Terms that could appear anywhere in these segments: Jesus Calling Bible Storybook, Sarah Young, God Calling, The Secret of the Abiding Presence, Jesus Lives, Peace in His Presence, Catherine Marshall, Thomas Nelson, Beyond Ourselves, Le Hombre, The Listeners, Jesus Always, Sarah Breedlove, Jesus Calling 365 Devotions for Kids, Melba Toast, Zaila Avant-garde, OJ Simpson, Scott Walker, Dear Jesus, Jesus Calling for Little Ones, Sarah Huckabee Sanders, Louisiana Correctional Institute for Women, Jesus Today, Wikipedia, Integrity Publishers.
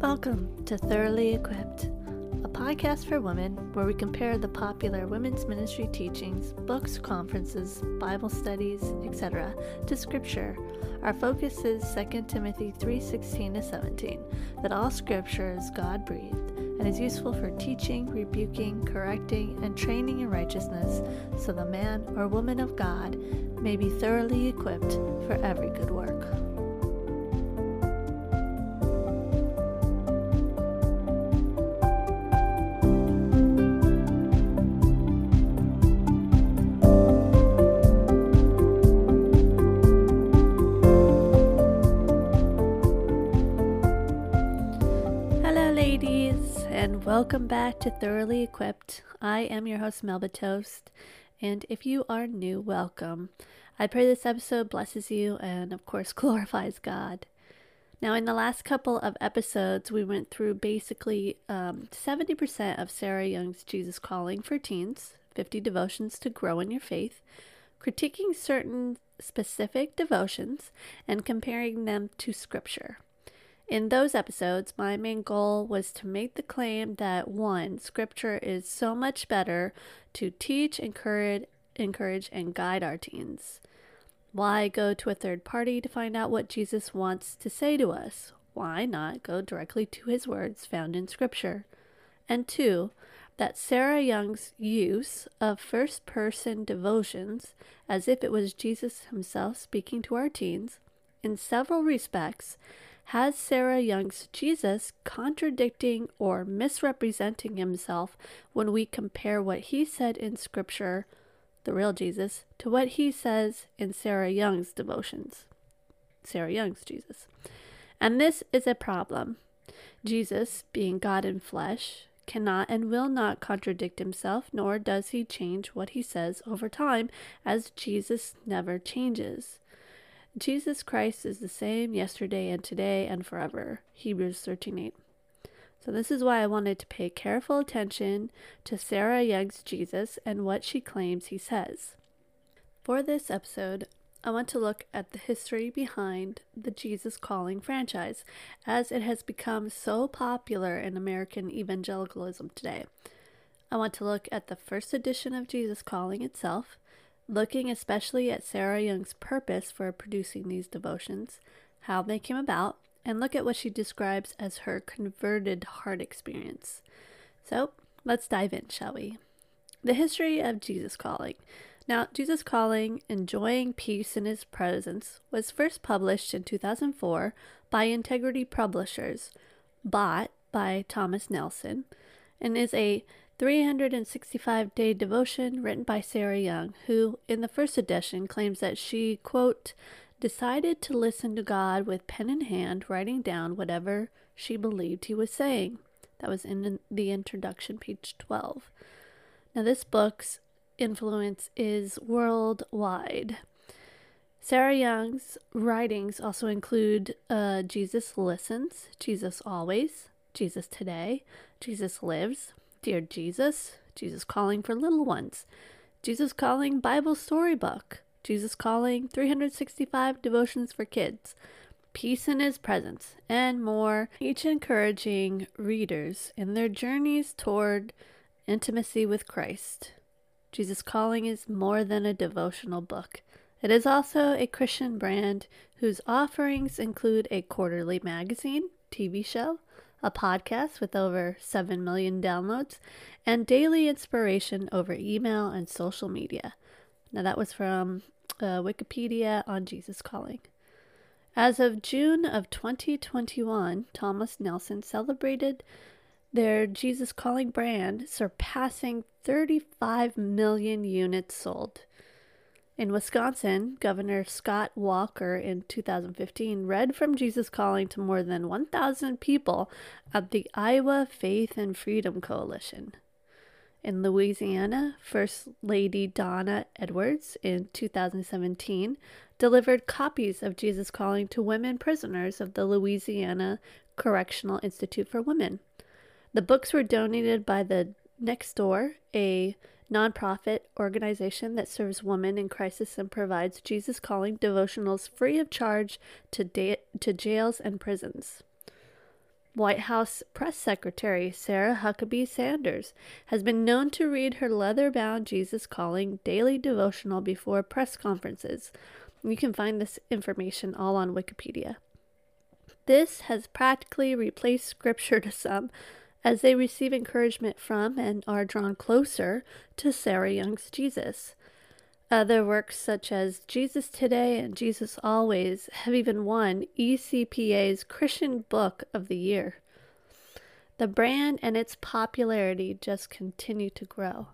Welcome to Thoroughly Equipped, a podcast for women where we compare the popular women's ministry teachings, books, conferences, Bible studies, etc. to Scripture. Our focus is 2 Timothy 3:16-17, that all Scripture is God-breathed and is useful for teaching, rebuking, correcting, and training in righteousness, so the man or woman of God may be thoroughly equipped for every good work. Welcome back to Thoroughly Equipped. I am your host, Melba Toast, and if you are new, welcome. I pray this episode blesses you and, of course, glorifies God. Now, in the last couple of episodes, we went through basically 70% of Sarah Young's Jesus Calling for Teens, 50 Devotions to Grow in Your Faith, critiquing certain specific devotions, and comparing them to Scripture. In those episodes, my main goal was to make the claim that, one, Scripture is so much better to teach, encourage, and guide our teens. Why go to a third party to find out what Jesus wants to say to us? Why not go directly to his words found in Scripture? And two, that Sarah Young's use of first-person devotions, as if it was Jesus himself speaking to our teens, in several respects, has Sarah Young's Jesus contradicting or misrepresenting himself when we compare what he said in Scripture, the real Jesus, to what he says in Sarah Young's devotions, Sarah Young's Jesus. And this is a problem. Jesus, being God in flesh, cannot and will not contradict himself, nor does he change what he says over time, as Jesus never changes. Jesus Christ is the same yesterday and today and forever, Hebrews 13:8. So this is why I wanted to pay careful attention to Sarah Young's Jesus and what she claims he says. For this episode, I want to look at the history behind the Jesus Calling franchise, as it has become so popular in American evangelicalism today. I want to look at the first edition of Jesus Calling itself, looking especially at Sarah Young's purpose for producing these devotions, how they came about, and look at what she describes as her converted heart experience. So, let's dive in, shall we? The history of Jesus Calling. Now, Jesus Calling, Enjoying Peace in His Presence, was first published in 2004 by Integrity Publishers, bought by Thomas Nelson, and is a 365-day devotion written by Sarah Young, who, in the first edition, claims that she, quote, decided to listen to God with pen in hand, writing down whatever she believed he was saying. That was in the introduction, page 12. Now, this book's influence is worldwide. Sarah Young's writings also include Jesus Listens, Jesus Always, Jesus Today, Jesus Lives, Dear Jesus, Jesus Calling for Little Ones, Jesus Calling Bible Storybook, Jesus Calling 365 Devotions for Kids, Peace in His Presence, and more, each encouraging readers in their journeys toward intimacy with Christ. Jesus Calling is more than a devotional book. It is also a Christian brand whose offerings include a quarterly magazine, TV show, a podcast with over 7 million downloads, and daily inspiration over email and social media. Now that was from Wikipedia on Jesus Calling. As of June of 2021, Thomas Nelson celebrated their Jesus Calling brand surpassing 35 million units sold. In Wisconsin, Governor Scott Walker in 2015 read from Jesus Calling to more than 1,000 people at the Iowa Faith and Freedom Coalition. In Louisiana, First Lady Donna Edwards in 2017 delivered copies of Jesus Calling to women prisoners of the Louisiana Correctional Institute for Women. The books were donated by the Next Door, a nonprofit organization that serves women in crisis and provides Jesus Calling devotionals free of charge to jails and prisons. White House Press Secretary Sarah Huckabee Sanders has been known to read her leather-bound Jesus Calling daily devotional before press conferences. You can find this information all on Wikipedia. This has practically replaced scripture to some, as they receive encouragement from and are drawn closer to Sarah Young's Jesus. Other works such as Jesus Today and Jesus Always have even won ECPA's Christian Book of the Year. The brand and its popularity just continue to grow.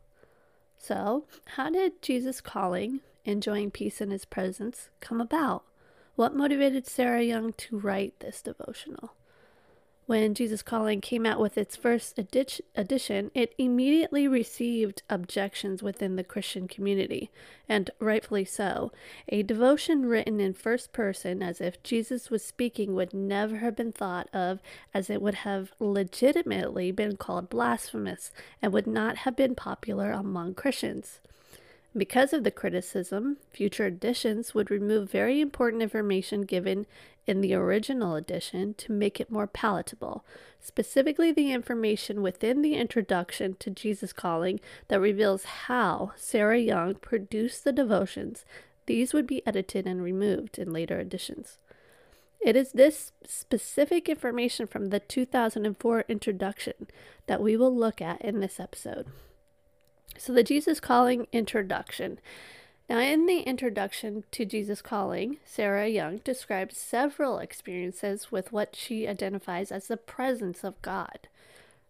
So, how did Jesus Calling, Enjoying Peace in His Presence, come about? What motivated Sarah Young to write this devotional? When Jesus Calling came out with its first edition, it immediately received objections within the Christian community, and rightfully so. A devotion written in first person as if Jesus was speaking would never have been thought of, as it would have legitimately been called blasphemous and would not have been popular among Christians. Because of the criticism, future editions would remove very important information given in the original edition to make it more palatable, specifically the information within the introduction to Jesus Calling that reveals how Sarah Young produced the devotions. These would be edited and removed in later editions. It is this specific information from the 2004 introduction that we will look at in this episode. So the Jesus Calling introduction. Now, in the introduction to Jesus Calling, Sarah Young describes several experiences with what she identifies as the presence of God.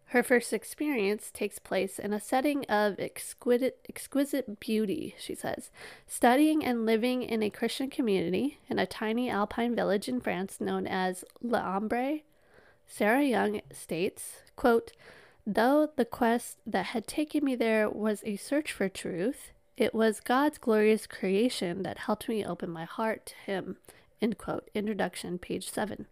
Her first experience takes place in a setting of exquisite beauty, she says, studying and living in a Christian community in a tiny alpine village in France known as Le Hombre. Sarah Young states, quote, "Though the quest that had taken me there was a search for truth, it was God's glorious creation that helped me open my heart to Him." End quote. Introduction, page 7.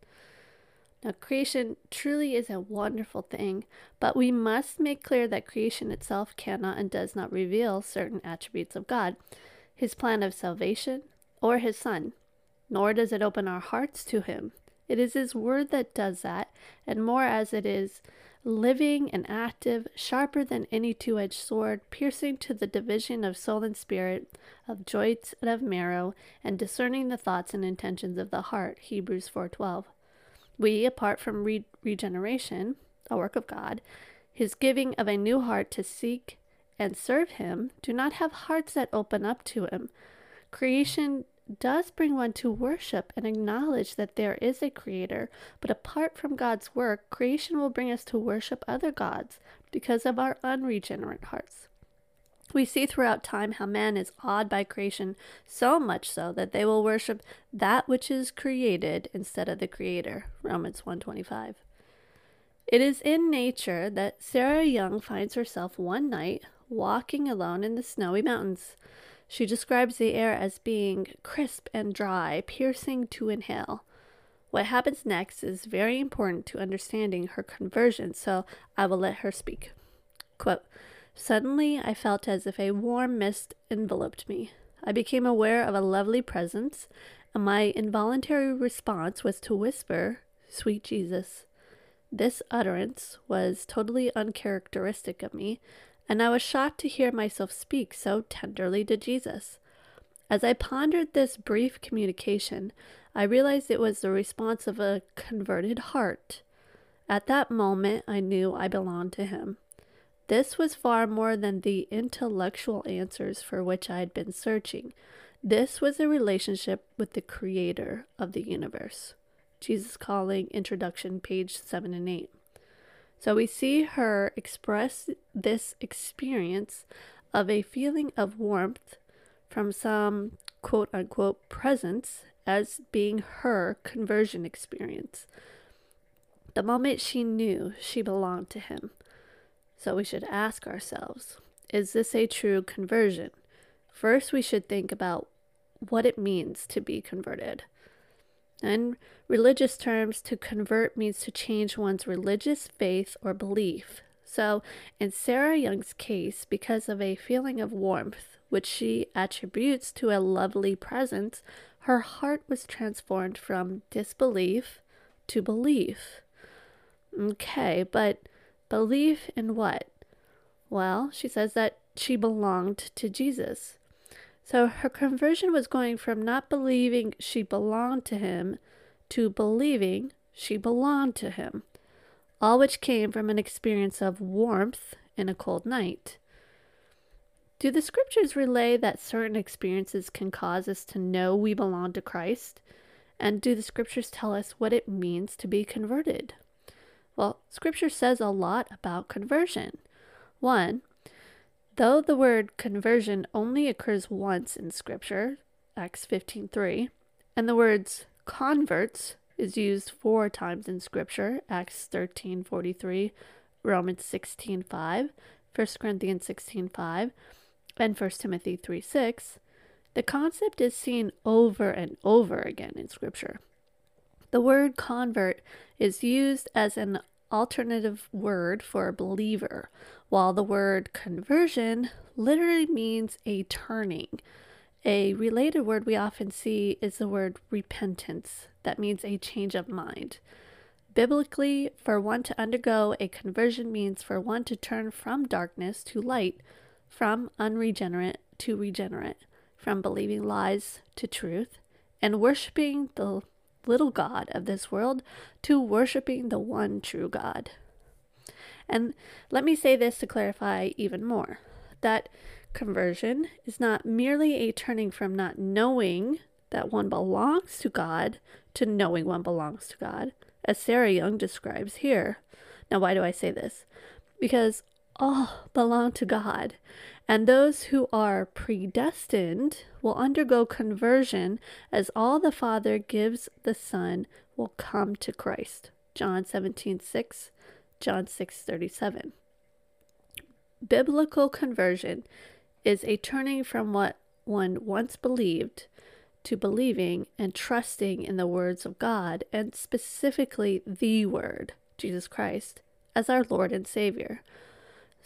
Now, creation truly is a wonderful thing, but we must make clear that creation itself cannot and does not reveal certain attributes of God, His plan of salvation, or His Son, nor does it open our hearts to Him. It is His Word that does that, and more, as it is living and active, sharper than any two-edged sword, piercing to the division of soul and spirit, of joints and of marrow, and discerning the thoughts and intentions of the heart. Hebrews 4:12. We, apart from regeneration, a work of God, His giving of a new heart to seek and serve Him, do not have hearts that open up to Him. Creation does bring one to worship and acknowledge that there is a creator, but apart from God's work, creation will bring us to worship other gods because of our unregenerate hearts. We see throughout time how man is awed by creation, so much so that they will worship that which is created instead of the creator. Romans 1:25. It is in nature that Sarah Young finds herself one night walking alone in the snowy mountains. She describes the air as being crisp and dry, piercing to inhale. What happens next is very important to understanding her conversion, so I will let her speak. Quote, "Suddenly I felt as if a warm mist enveloped me. I became aware of a lovely presence, and my involuntary response was to whisper, 'Sweet Jesus.' This utterance was totally uncharacteristic of me, and I was shocked to hear myself speak so tenderly to Jesus. As I pondered this brief communication, I realized it was the response of a converted heart. At that moment, I knew I belonged to Him. This was far more than the intellectual answers for which I had been searching. This was a relationship with the Creator of the universe." Jesus Calling, introduction, page 7 and 8. So we see her express this experience of a feeling of warmth from some quote-unquote presence as being her conversion experience. The moment she knew she belonged to Him. So we should ask ourselves, is this a true conversion? First, we should think about what it means to be converted. In religious terms, to convert means to change one's religious faith or belief. So, in Sarah Young's case, because of a feeling of warmth, which she attributes to a lovely presence, her heart was transformed from disbelief to belief. Okay, but belief in what? Well, she says that she belonged to Jesus. So her conversion was going from not believing she belonged to him to believing she belonged to him, all which came from an experience of warmth in a cold night. Do the scriptures relay that certain experiences can cause us to know we belong to Christ? And do the scriptures tell us what it means to be converted? Well, scripture says a lot about conversion. One, though the word conversion only occurs once in scripture, Acts 15:3, and the words converts is used 4 times in scripture, Acts 13:43, Romans 16:5, 1 Corinthians 16:5, and 1 Timothy 3:6, the concept is seen over and over again in scripture. The word convert is used as an alternative word for a believer, while the word conversion literally means a turning. A related word we often see is the word repentance. That means a change of mind. Biblically, for one to undergo a conversion means for one to turn from darkness to light, from unregenerate to regenerate, from believing lies to truth, and worshiping the little god of this world to worshiping the one true God. And let me say this to clarify even more, that conversion is not merely a turning from not knowing that one belongs to God to knowing one belongs to God, as Sarah Young describes here. Now, why do I say this? Because all belong to God, and those who are predestined will undergo conversion as all the Father gives the Son will come to Christ. John 17:6, John 6:37. Biblical conversion is a turning from what one once believed to believing and trusting in the words of God, and specifically the Word, Jesus Christ, as our Lord and Savior.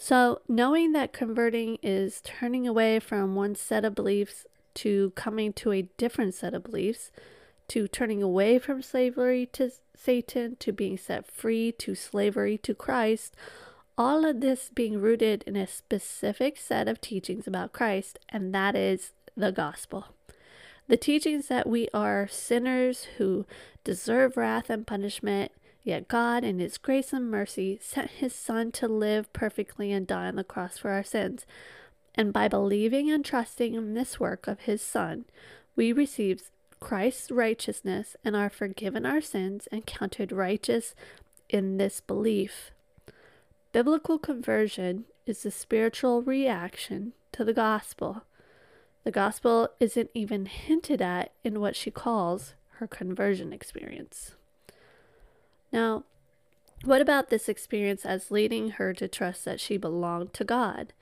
So knowing that converting is turning away from one set of beliefs to coming to a different set of beliefs, to turning away from slavery to Satan, to being set free to slavery to Christ, all of this being rooted in a specific set of teachings about Christ, and that is the gospel. The teachings that we are sinners who deserve wrath and punishment, yet God, in his grace and mercy, sent his Son to live perfectly and die on the cross for our sins. And by believing and trusting in this work of his Son, we receive Christ's righteousness and are forgiven our sins and counted righteous in this belief. Biblical conversion is the spiritual reaction to the gospel. The gospel isn't even hinted at in what she calls her conversion experience. Now, what about this experience as leading her to trust that she belonged to God?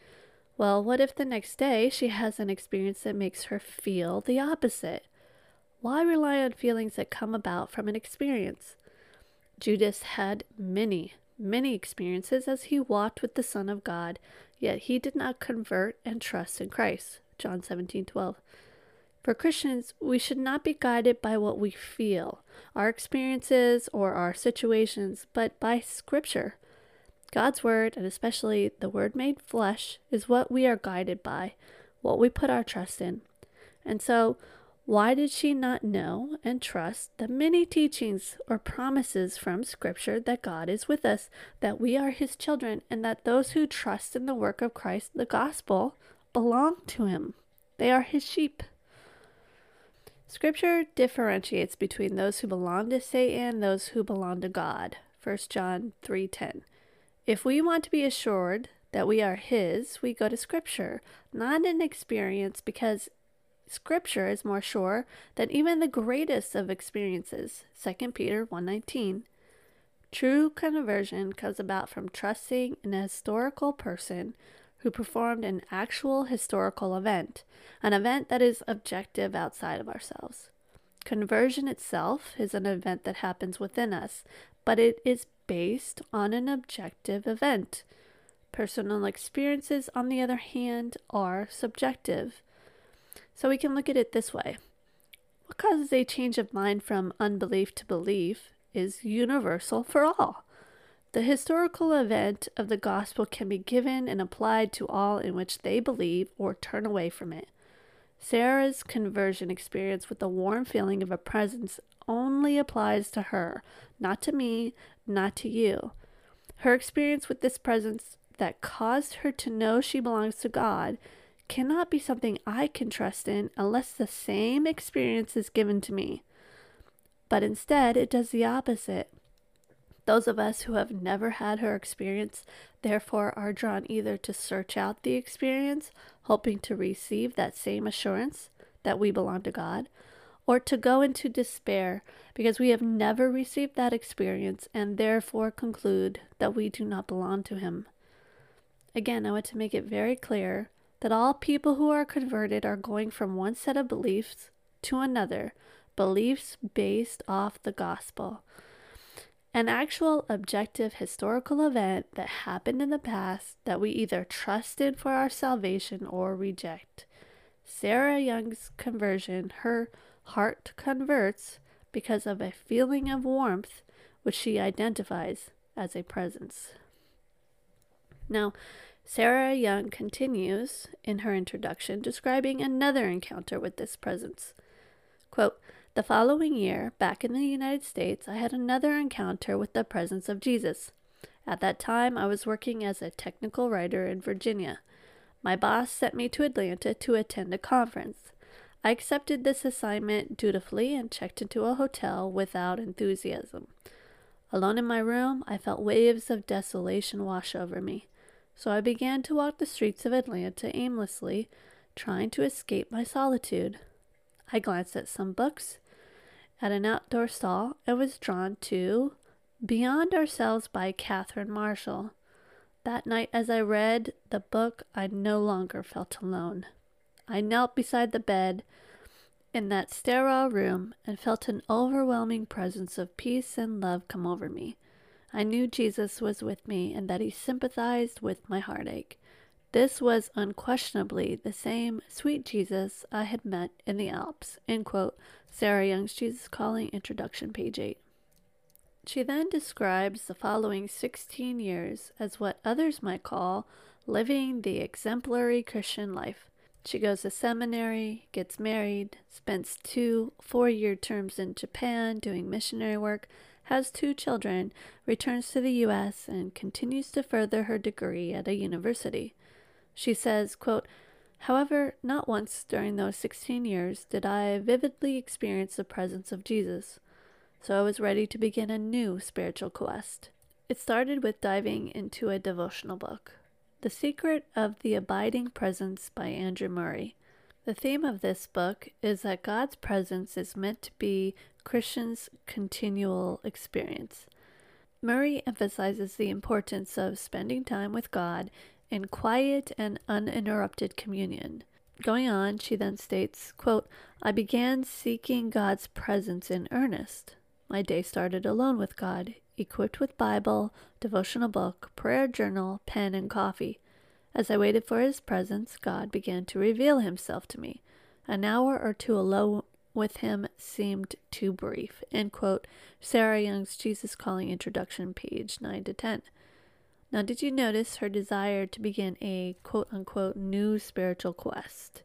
Well, what if the next day she has an experience that makes her feel the opposite? Why rely on feelings that come about from an experience? Judas had many, many experiences as he walked with the Son of God, yet he did not convert and trust in Christ. John 17:12. For Christians, we should not be guided by what we feel, our experiences, or our situations, but by Scripture. God's Word, and especially the Word made flesh, is what we are guided by, what we put our trust in. And so, why did she not know and trust the many teachings or promises from Scripture that God is with us, that we are His children, and that those who trust in the work of Christ, the gospel, belong to Him? They are His sheep. Scripture differentiates between those who belong to Satan and those who belong to God. 1 John 3:10. If we want to be assured that we are His, we go to Scripture, not an experience, because Scripture is more sure than even the greatest of experiences. 2 Peter 1:19. True conversion comes about from trusting in a historical person who performed an actual historical event, an event that is objective outside of ourselves. Conversion itself is an event that happens within us, but it is based on an objective event. Personal experiences, on the other hand, are subjective. So we can look at it this way. What causes a change of mind from unbelief to belief is universal for all. The historical event of the gospel can be given and applied to all in which they believe or turn away from it. Sarah's conversion experience with the warm feeling of a presence only applies to her, not to me, not to you. Her experience with this presence that caused her to know she belongs to God cannot be something I can trust in unless the same experience is given to me. But instead, it does the opposite. Those of us who have never had her experience, therefore, are drawn either to search out the experience, hoping to receive that same assurance that we belong to God, or to go into despair because we have never received that experience and therefore conclude that we do not belong to Him. Again, I want to make it very clear that all people who are converted are going from one set of beliefs to another, beliefs based off the gospel. An actual objective historical event that happened in the past that we either trusted for our salvation or reject. Sarah Young's conversion, her heart converts because of a feeling of warmth which she identifies as a presence. Now, Sarah Young continues in her introduction describing another encounter with this presence. Quote, "The following year, back in the United States, I had another encounter with the presence of Jesus. At that time, I was working as a technical writer in Virginia. My boss sent me to Atlanta to attend a conference. I accepted this assignment dutifully and checked into a hotel without enthusiasm. Alone in my room, I felt waves of desolation wash over me. So I began to walk the streets of Atlanta aimlessly, trying to escape my solitude. I glanced at some books at an outdoor stall and was drawn to Beyond Ourselves by Catherine Marshall. That night as I read the book, I no longer felt alone. I knelt beside the bed in that sterile room and felt an overwhelming presence of peace and love come over me. I knew Jesus was with me and that he sympathized with my heartache. This was unquestionably the same sweet Jesus I had met in the Alps." End quote. Sarah Young's Jesus Calling, introduction, page 8. She then describes the following 16 years as what others might call living the exemplary Christian life. She goes to seminary, gets married, spends 2 four-year terms in Japan doing missionary work, has 2 children, returns to the U.S., and continues to further her degree at a university. She says, quote, "However, not once during those 16 years did I vividly experience the presence of Jesus. So I was ready to begin a new spiritual quest. It started with diving into a devotional book, The Secret of the Abiding Presence by Andrew Murray. The theme of this book is that God's presence is meant to be Christians' continual experience. Murray emphasizes the importance of spending time with God in quiet and uninterrupted communion." Going on, she then states, quote, "I began seeking God's presence in earnest. My day started alone with God, equipped with Bible, devotional book, prayer journal, pen, and coffee. As I waited for his presence, God began to reveal himself to me. An hour or two alone with him seemed too brief." End quote. Sarah Young's Jesus Calling, introduction, page 9 to 10. Now, did you notice her desire to begin a quote-unquote new spiritual quest?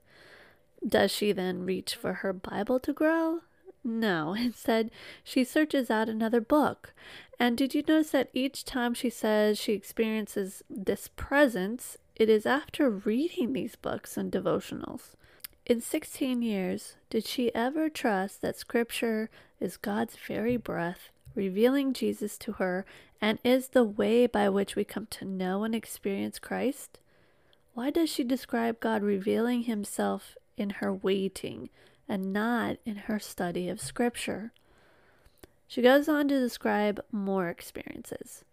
Does she then reach for her Bible to grow? No. Instead, she searches out another book. And did you notice that each time she says she experiences this presence, it is after reading these books and devotionals? In 16 years, did she ever trust that Scripture is God's very breath, revealing Jesus to her, and is the way by which we come to know and experience Christ? Why does she describe God revealing himself in her waiting and not in her study of Scripture? She goes on to describe more experiences.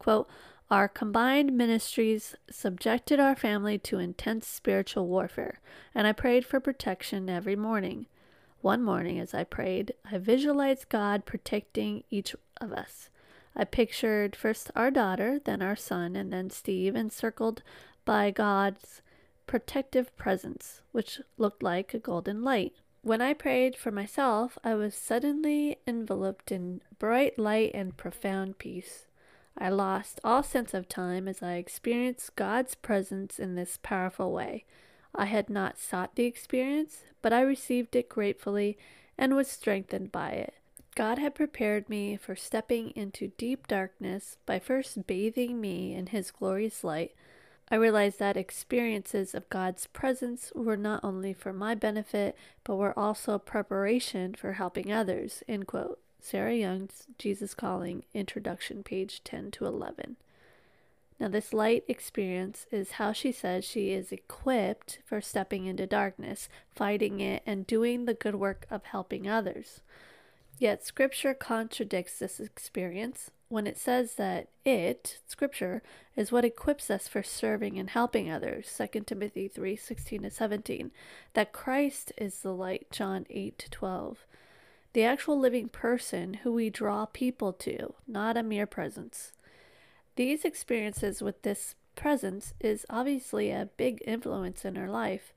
Quote, "Our combined ministries subjected our family to intense spiritual warfare, and I prayed for protection every morning. One morning as I prayed, I visualized God protecting each of us. I pictured first our daughter, then our son, and then Steve, encircled by God's protective presence, which looked like a golden light. When I prayed for myself, I was suddenly enveloped in bright light and profound peace. I lost all sense of time as I experienced God's presence in this powerful way. I had not sought the experience, but I received it gratefully and was strengthened by it. God had prepared me for stepping into deep darkness by first bathing me in His glorious light. I realized that experiences of God's presence were not only for my benefit, but were also preparation for helping others, end quote. Sarah Young's Jesus Calling, Introduction, page 10 to 11. Now, this light experience is how she says she is equipped for stepping into darkness, fighting it, and doing the good work of helping others. Yet, Scripture contradicts this experience when it says that Scripture, is what equips us for serving and helping others, 2 Timothy 3:16-17, that Christ is the light, John 8:12. The actual living person who we draw people to, not a mere presence. These experiences with this presence is obviously a big influence in her life.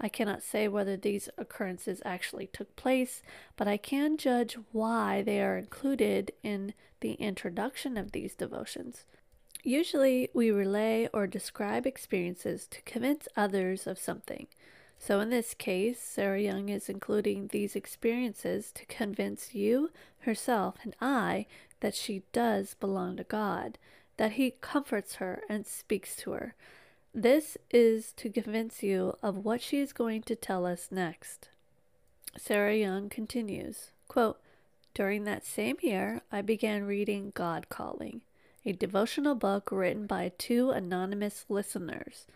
I cannot say whether these occurrences actually took place, but I can judge why they are included in the introduction of these devotions. Usually, we relay or describe experiences to convince others of something. So in this case, Sarah Young is including these experiences to convince you, herself, and I that she does belong to God, that He comforts her and speaks to her. This is to convince you of what she is going to tell us next. Sarah Young continues, quote, "During that same year, I began reading God Calling, a devotional book written by two anonymous listeners.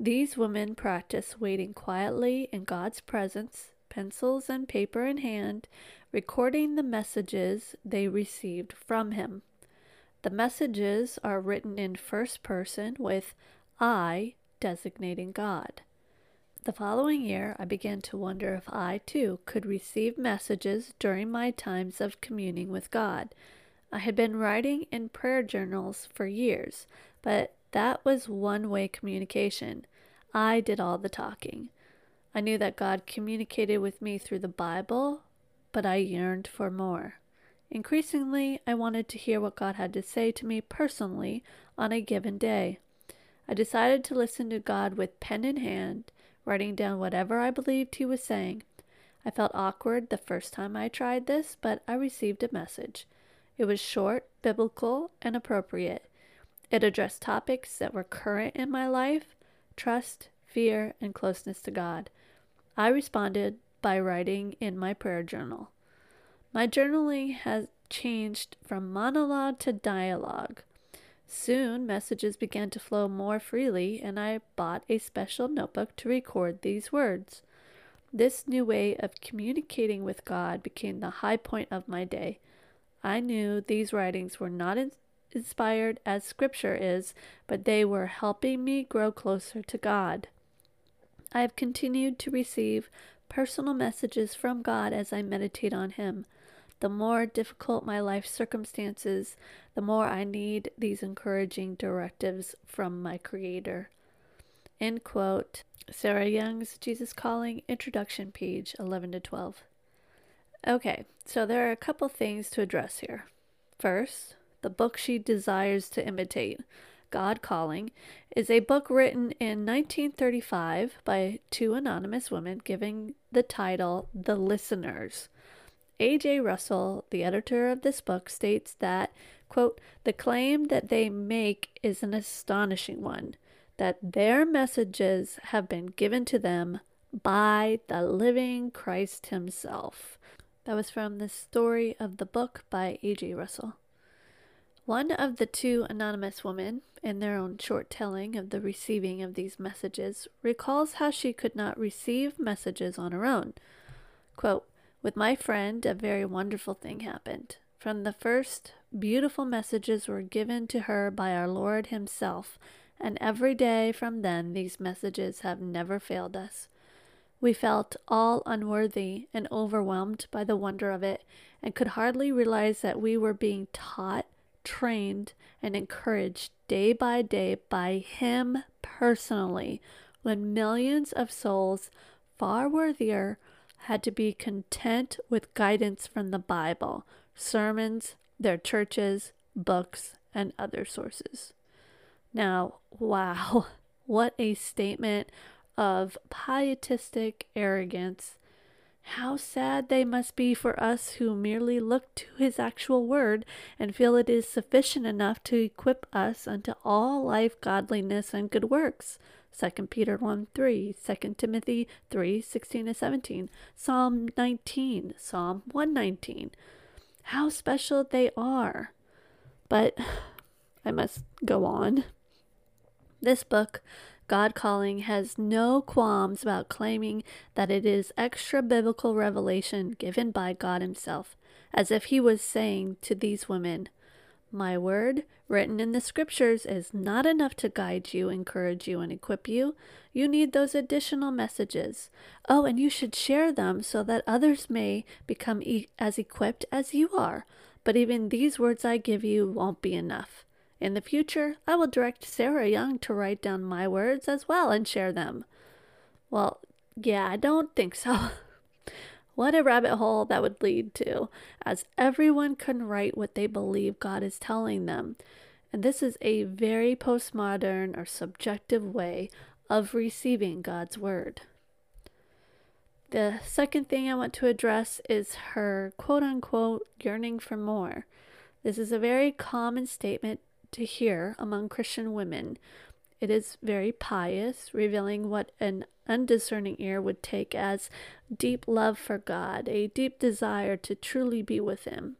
These women practice waiting quietly in God's presence, pencils and paper in hand, recording the messages they received from Him. The messages are written in first person with I designating God. The following year, I began to wonder if I, too, could receive messages during my times of communing with God. I had been writing in prayer journals for years, but that was one-way communication. I did all the talking. I knew that God communicated with me through the Bible, but I yearned for more. Increasingly, I wanted to hear what God had to say to me personally on a given day. I decided to listen to God with pen in hand, writing down whatever I believed He was saying. I felt awkward the first time I tried this, but I received a message. It was short, biblical, and appropriate. It addressed topics that were current in my life: trust, fear, and closeness to God. I responded by writing in my prayer journal. My journaling has changed from monologue to dialogue. Soon, messages began to flow more freely, and I bought a special notebook to record these words. This new way of communicating with God became the high point of my day. I knew these writings were not inspired as Scripture is, but they were helping me grow closer to God. I have continued to receive personal messages from God as I meditate on Him. The more difficult my life circumstances, the more I need these encouraging directives from my Creator." End quote. Sarah Young's Jesus Calling, Introduction, page 11 to 12. Okay, so there are a couple things to address here. First, the book she desires to imitate, God Calling, is a book written in 1935 by two anonymous women, giving the title The Listeners. A.J. Russell, the editor of this book, states that, quote, "The claim that they make is an astonishing one, that their messages have been given to them by the living Christ Himself." That was from The Story of the Book by A.J. Russell. One of the two anonymous women, in their own short telling of the receiving of these messages, recalls how she could not receive messages on her own. Quote, "With my friend, a very wonderful thing happened. From the first, beautiful messages were given to her by our Lord Himself, and every day from then these messages have never failed us. We felt all unworthy and overwhelmed by the wonder of it, and could hardly realize that we were being taught, trained, and encouraged day by day by Him personally, when millions of souls far worthier had to be content with guidance from the Bible, sermons, their churches, books, and other sources. Now, wow, what a statement of pietistic arrogance. How sad they must be for us who merely look to his actual word and feel it is sufficient enough to equip us unto all life, godliness, and good works. 2 Peter 1:3, 2 Timothy 3:16-17, Psalm 19, Psalm 119. How special they are. But I must go on. This book, God Calling, has no qualms about claiming that it is extra-biblical revelation given by God himself, as if he was saying to these women, "My word, written in the scriptures, is not enough to guide you, encourage you, and equip you. You need those additional messages. Oh, and you should share them so that others may become as equipped as you are. But even these words I give you won't be enough. In the future, I will direct Sarah Young to write down my words as well and share them." Well, yeah, I don't think so. What a rabbit hole that would lead to, as everyone can write what they believe God is telling them. And this is a very postmodern or subjective way of receiving God's word. The second thing I want to address is her quote-unquote yearning for more. This is a very common statement to hear among Christian women. It is very pious, revealing what an undiscerning ear would take as deep love for God, a deep desire to truly be with him.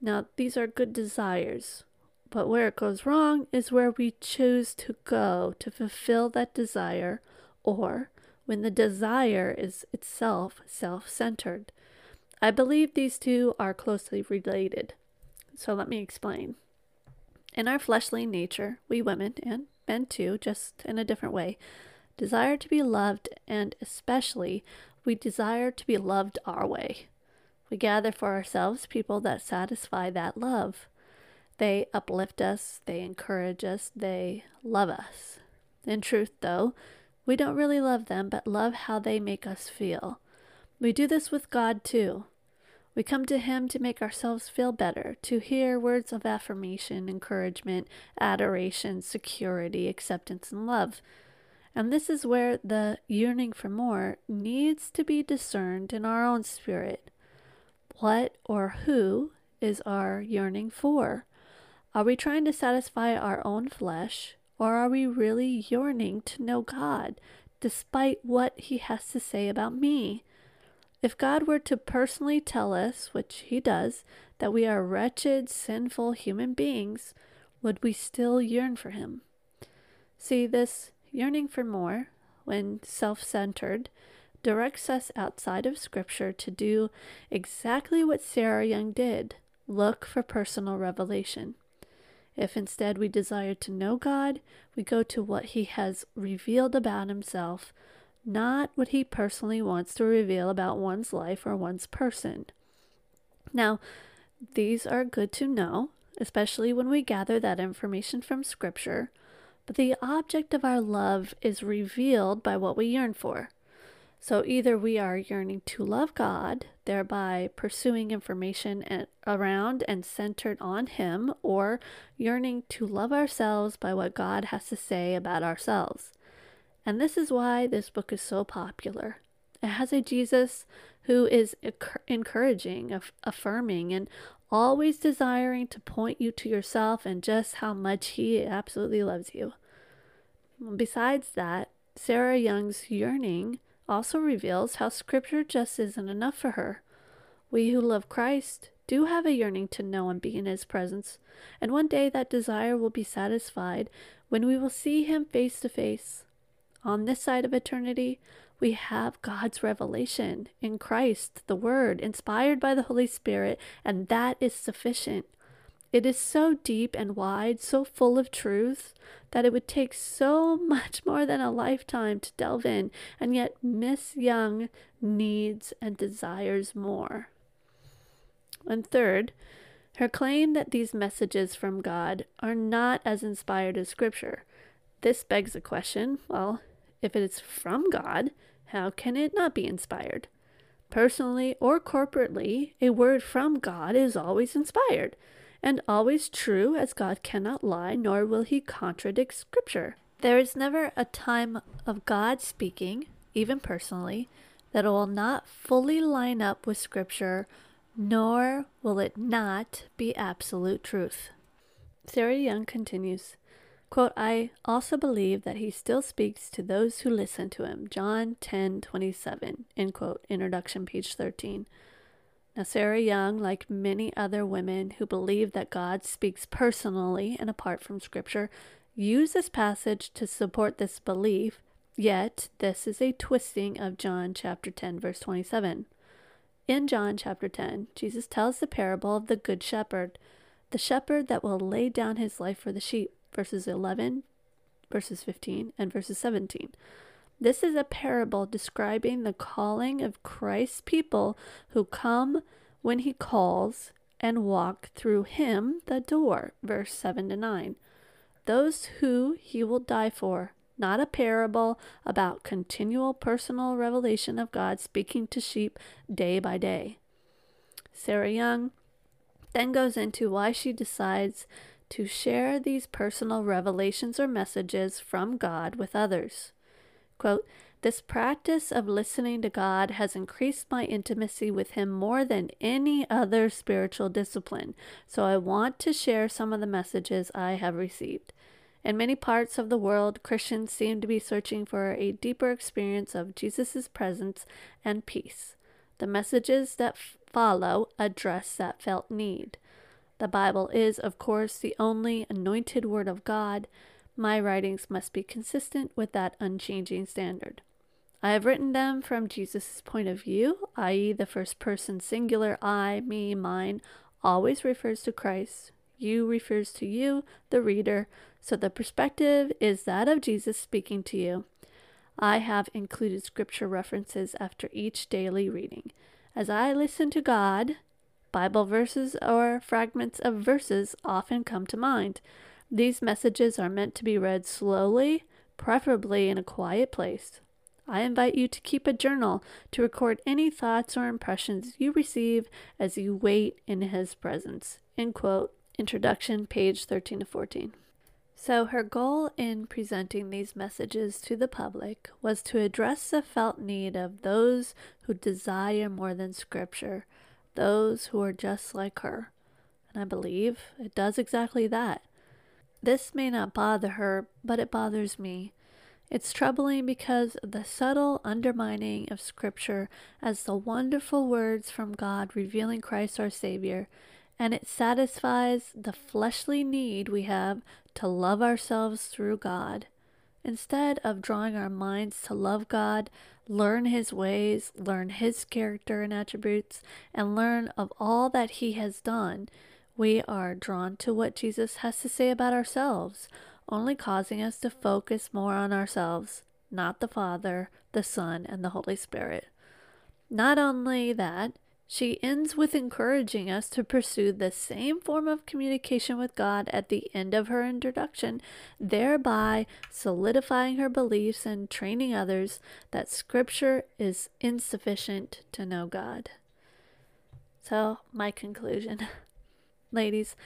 Now, these are good desires, but where it goes wrong is where we choose to go to fulfill that desire, or when the desire is itself self-centered. I believe these two are closely related. So let me explain. In our fleshly nature, we women, and men too, just in a different way, desire to be loved, and especially we desire to be loved our way. We gather for ourselves people that satisfy that love. They uplift us, they encourage us, they love us. In truth, though, we don't really love them, but love how they make us feel. We do this with God too. We come to him to make ourselves feel better, to hear words of affirmation, encouragement, adoration, security, acceptance, and love. And this is where the yearning for more needs to be discerned in our own spirit. What or who is our yearning for? Are we trying to satisfy our own flesh, or are we really yearning to know God, despite what he has to say about me? If God were to personally tell us, which he does, that we are wretched, sinful human beings, would we still yearn for him? See, this yearning for more, when self-centered, directs us outside of Scripture to do exactly what Sarah Young did, look for personal revelation. If instead we desire to know God, we go to what he has revealed about himself, not what he personally wants to reveal about one's life or one's person. Now, these are good to know, especially when we gather that information from Scripture, but the object of our love is revealed by what we yearn for. So either we are yearning to love God, thereby pursuing information around and centered on him, or yearning to love ourselves by what God has to say about ourselves. And this is why this book is so popular. It has a Jesus who is encouraging, affirming, and always desiring to point you to yourself and just how much he absolutely loves you. Besides that, Sarah Young's yearning also reveals how Scripture just isn't enough for her. We who love Christ do have a yearning to know and be in his presence, and one day that desire will be satisfied when we will see him face to face. On this side of eternity, we have God's revelation in Christ, the Word, inspired by the Holy Spirit, and that is sufficient. It is so deep and wide, so full of truth, that it would take so much more than a lifetime to delve in, and yet Miss Young needs and desires more. And third, her claim that these messages from God are not as inspired as Scripture. This begs the question, well, if it is from God, how can it not be inspired? Personally or corporately, a word from God is always inspired. and always true, as God cannot lie, nor will he contradict Scripture. There is never a time of God speaking, even personally, that will not fully line up with Scripture, nor will it not be absolute truth. Sarah Young continues, quote, I also believe that he still speaks to those who listen to him. John 10:27, end quote, introduction, page 13. Now, Sarah Young, like many other women who believe that God speaks personally and apart from Scripture, used this passage to support this belief, yet this is a twisting of John chapter 10, verse 27. In John chapter 10, Jesus tells the parable of the good shepherd, the shepherd that will lay down his life for the sheep. Verses 11, verses 15, and verses 17. This is a parable describing the calling of Christ's people who come when he calls and walk through him, the door. Verse 7-9. Those who he will die for, not a parable about continual personal revelation of God speaking to sheep day by day. Sarah Young then goes into why she decides to share these personal revelations or messages from God with others. Quote, this practice of listening to God has increased my intimacy with him more than any other spiritual discipline, so I want to share some of the messages I have received. In many parts of the world, Christians seem to be searching for a deeper experience of Jesus' presence and peace. The messages that follow address that felt need. The Bible is, of course, the only anointed word of God. My writings must be consistent with that unchanging standard. I have written them from Jesus' point of view, i.e. the first person singular, I, me, mine, always refers to Christ. You refers to you, the reader, so the perspective is that of Jesus speaking to you. I have included scripture references after each daily reading. As I listen to God, Bible verses or fragments of verses often come to mind. These messages are meant to be read slowly, preferably in a quiet place. I invite you to keep a journal to record any thoughts or impressions you receive as you wait in his presence. End quote. Introduction, page 13-14. So her goal in presenting these messages to the public was to address the felt need of those who desire more than Scripture, those who are just like her. And I believe it does exactly that. This may not bother her, but it bothers me. It's troubling because of the subtle undermining of Scripture as the wonderful words from God revealing Christ our Savior, and it satisfies the fleshly need we have to love ourselves through God. Instead of drawing our minds to love God, learn his ways, learn his character and attributes, and learn of all that he has done, we are drawn to what Jesus has to say about ourselves, only causing us to focus more on ourselves, not the Father, the Son, and the Holy Spirit. Not only that, she ends with encouraging us to pursue the same form of communication with God at the end of her introduction, thereby solidifying her beliefs and training others that Scripture is insufficient to know God. So, my conclusion. Ladies,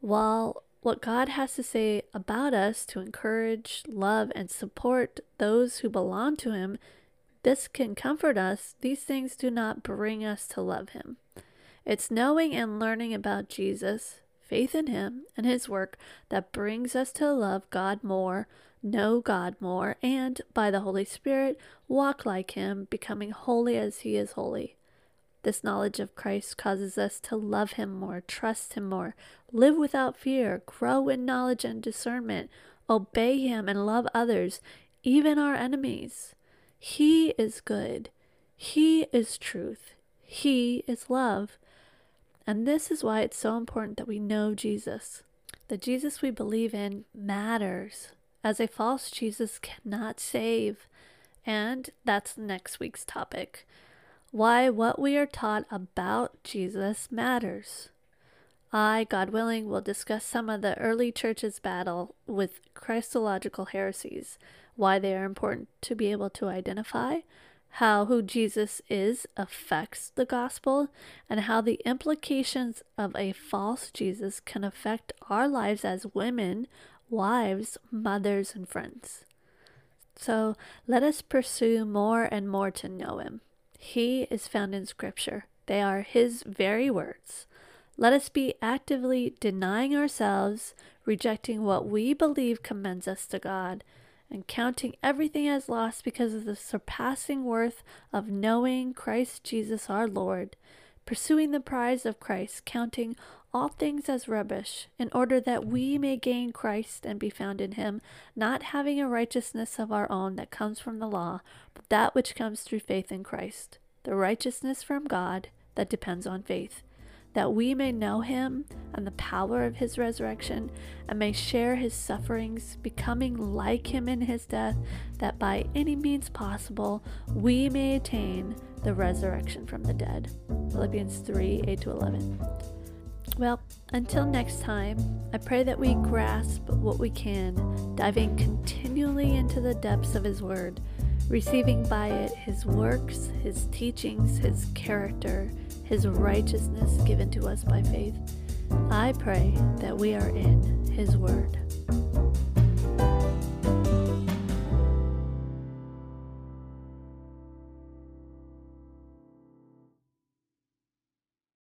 while what God has to say about us to encourage, love, and support those who belong to him, this can comfort us. These things do not bring us to love him. It's knowing and learning about Jesus, faith in him and his work, that brings us to love God more, know God more, and by the Holy Spirit, walk like him, becoming holy as he is holy. This knowledge of Christ causes us to love him more, trust him more, live without fear, grow in knowledge and discernment, obey him and love others, even our enemies. He is good. He is truth. He is love. And this is why it's so important that we know Jesus. The Jesus we believe in matters, as a false Jesus cannot save. And that's next week's topic. Why what we are taught about Jesus matters. I, God willing, will discuss some of the early church's battle with Christological heresies, why they are important to be able to identify, how who Jesus is affects the gospel, and how the implications of a false Jesus can affect our lives as women, wives, mothers, and friends. So let us pursue more and more to know him. He is found in Scripture. They are his very words. Let us be actively denying ourselves, rejecting what we believe commends us to God, and counting everything as lost because of the surpassing worth of knowing Christ Jesus our Lord, pursuing the prize of Christ, counting all things as rubbish, in order that we may gain Christ and be found in him, not having a righteousness of our own that comes from the law, but that which comes through faith in Christ, the righteousness from God that depends on faith, that we may know him and the power of his resurrection, and may share his sufferings, becoming like him in his death, that by any means possible we may attain the resurrection from the dead. Philippians 3:8-11. Well, until next time, I pray that we grasp what we can, diving continually into the depths of his word, receiving by it his works, his teachings, his character, his righteousness given to us by faith. I pray that we are in his word.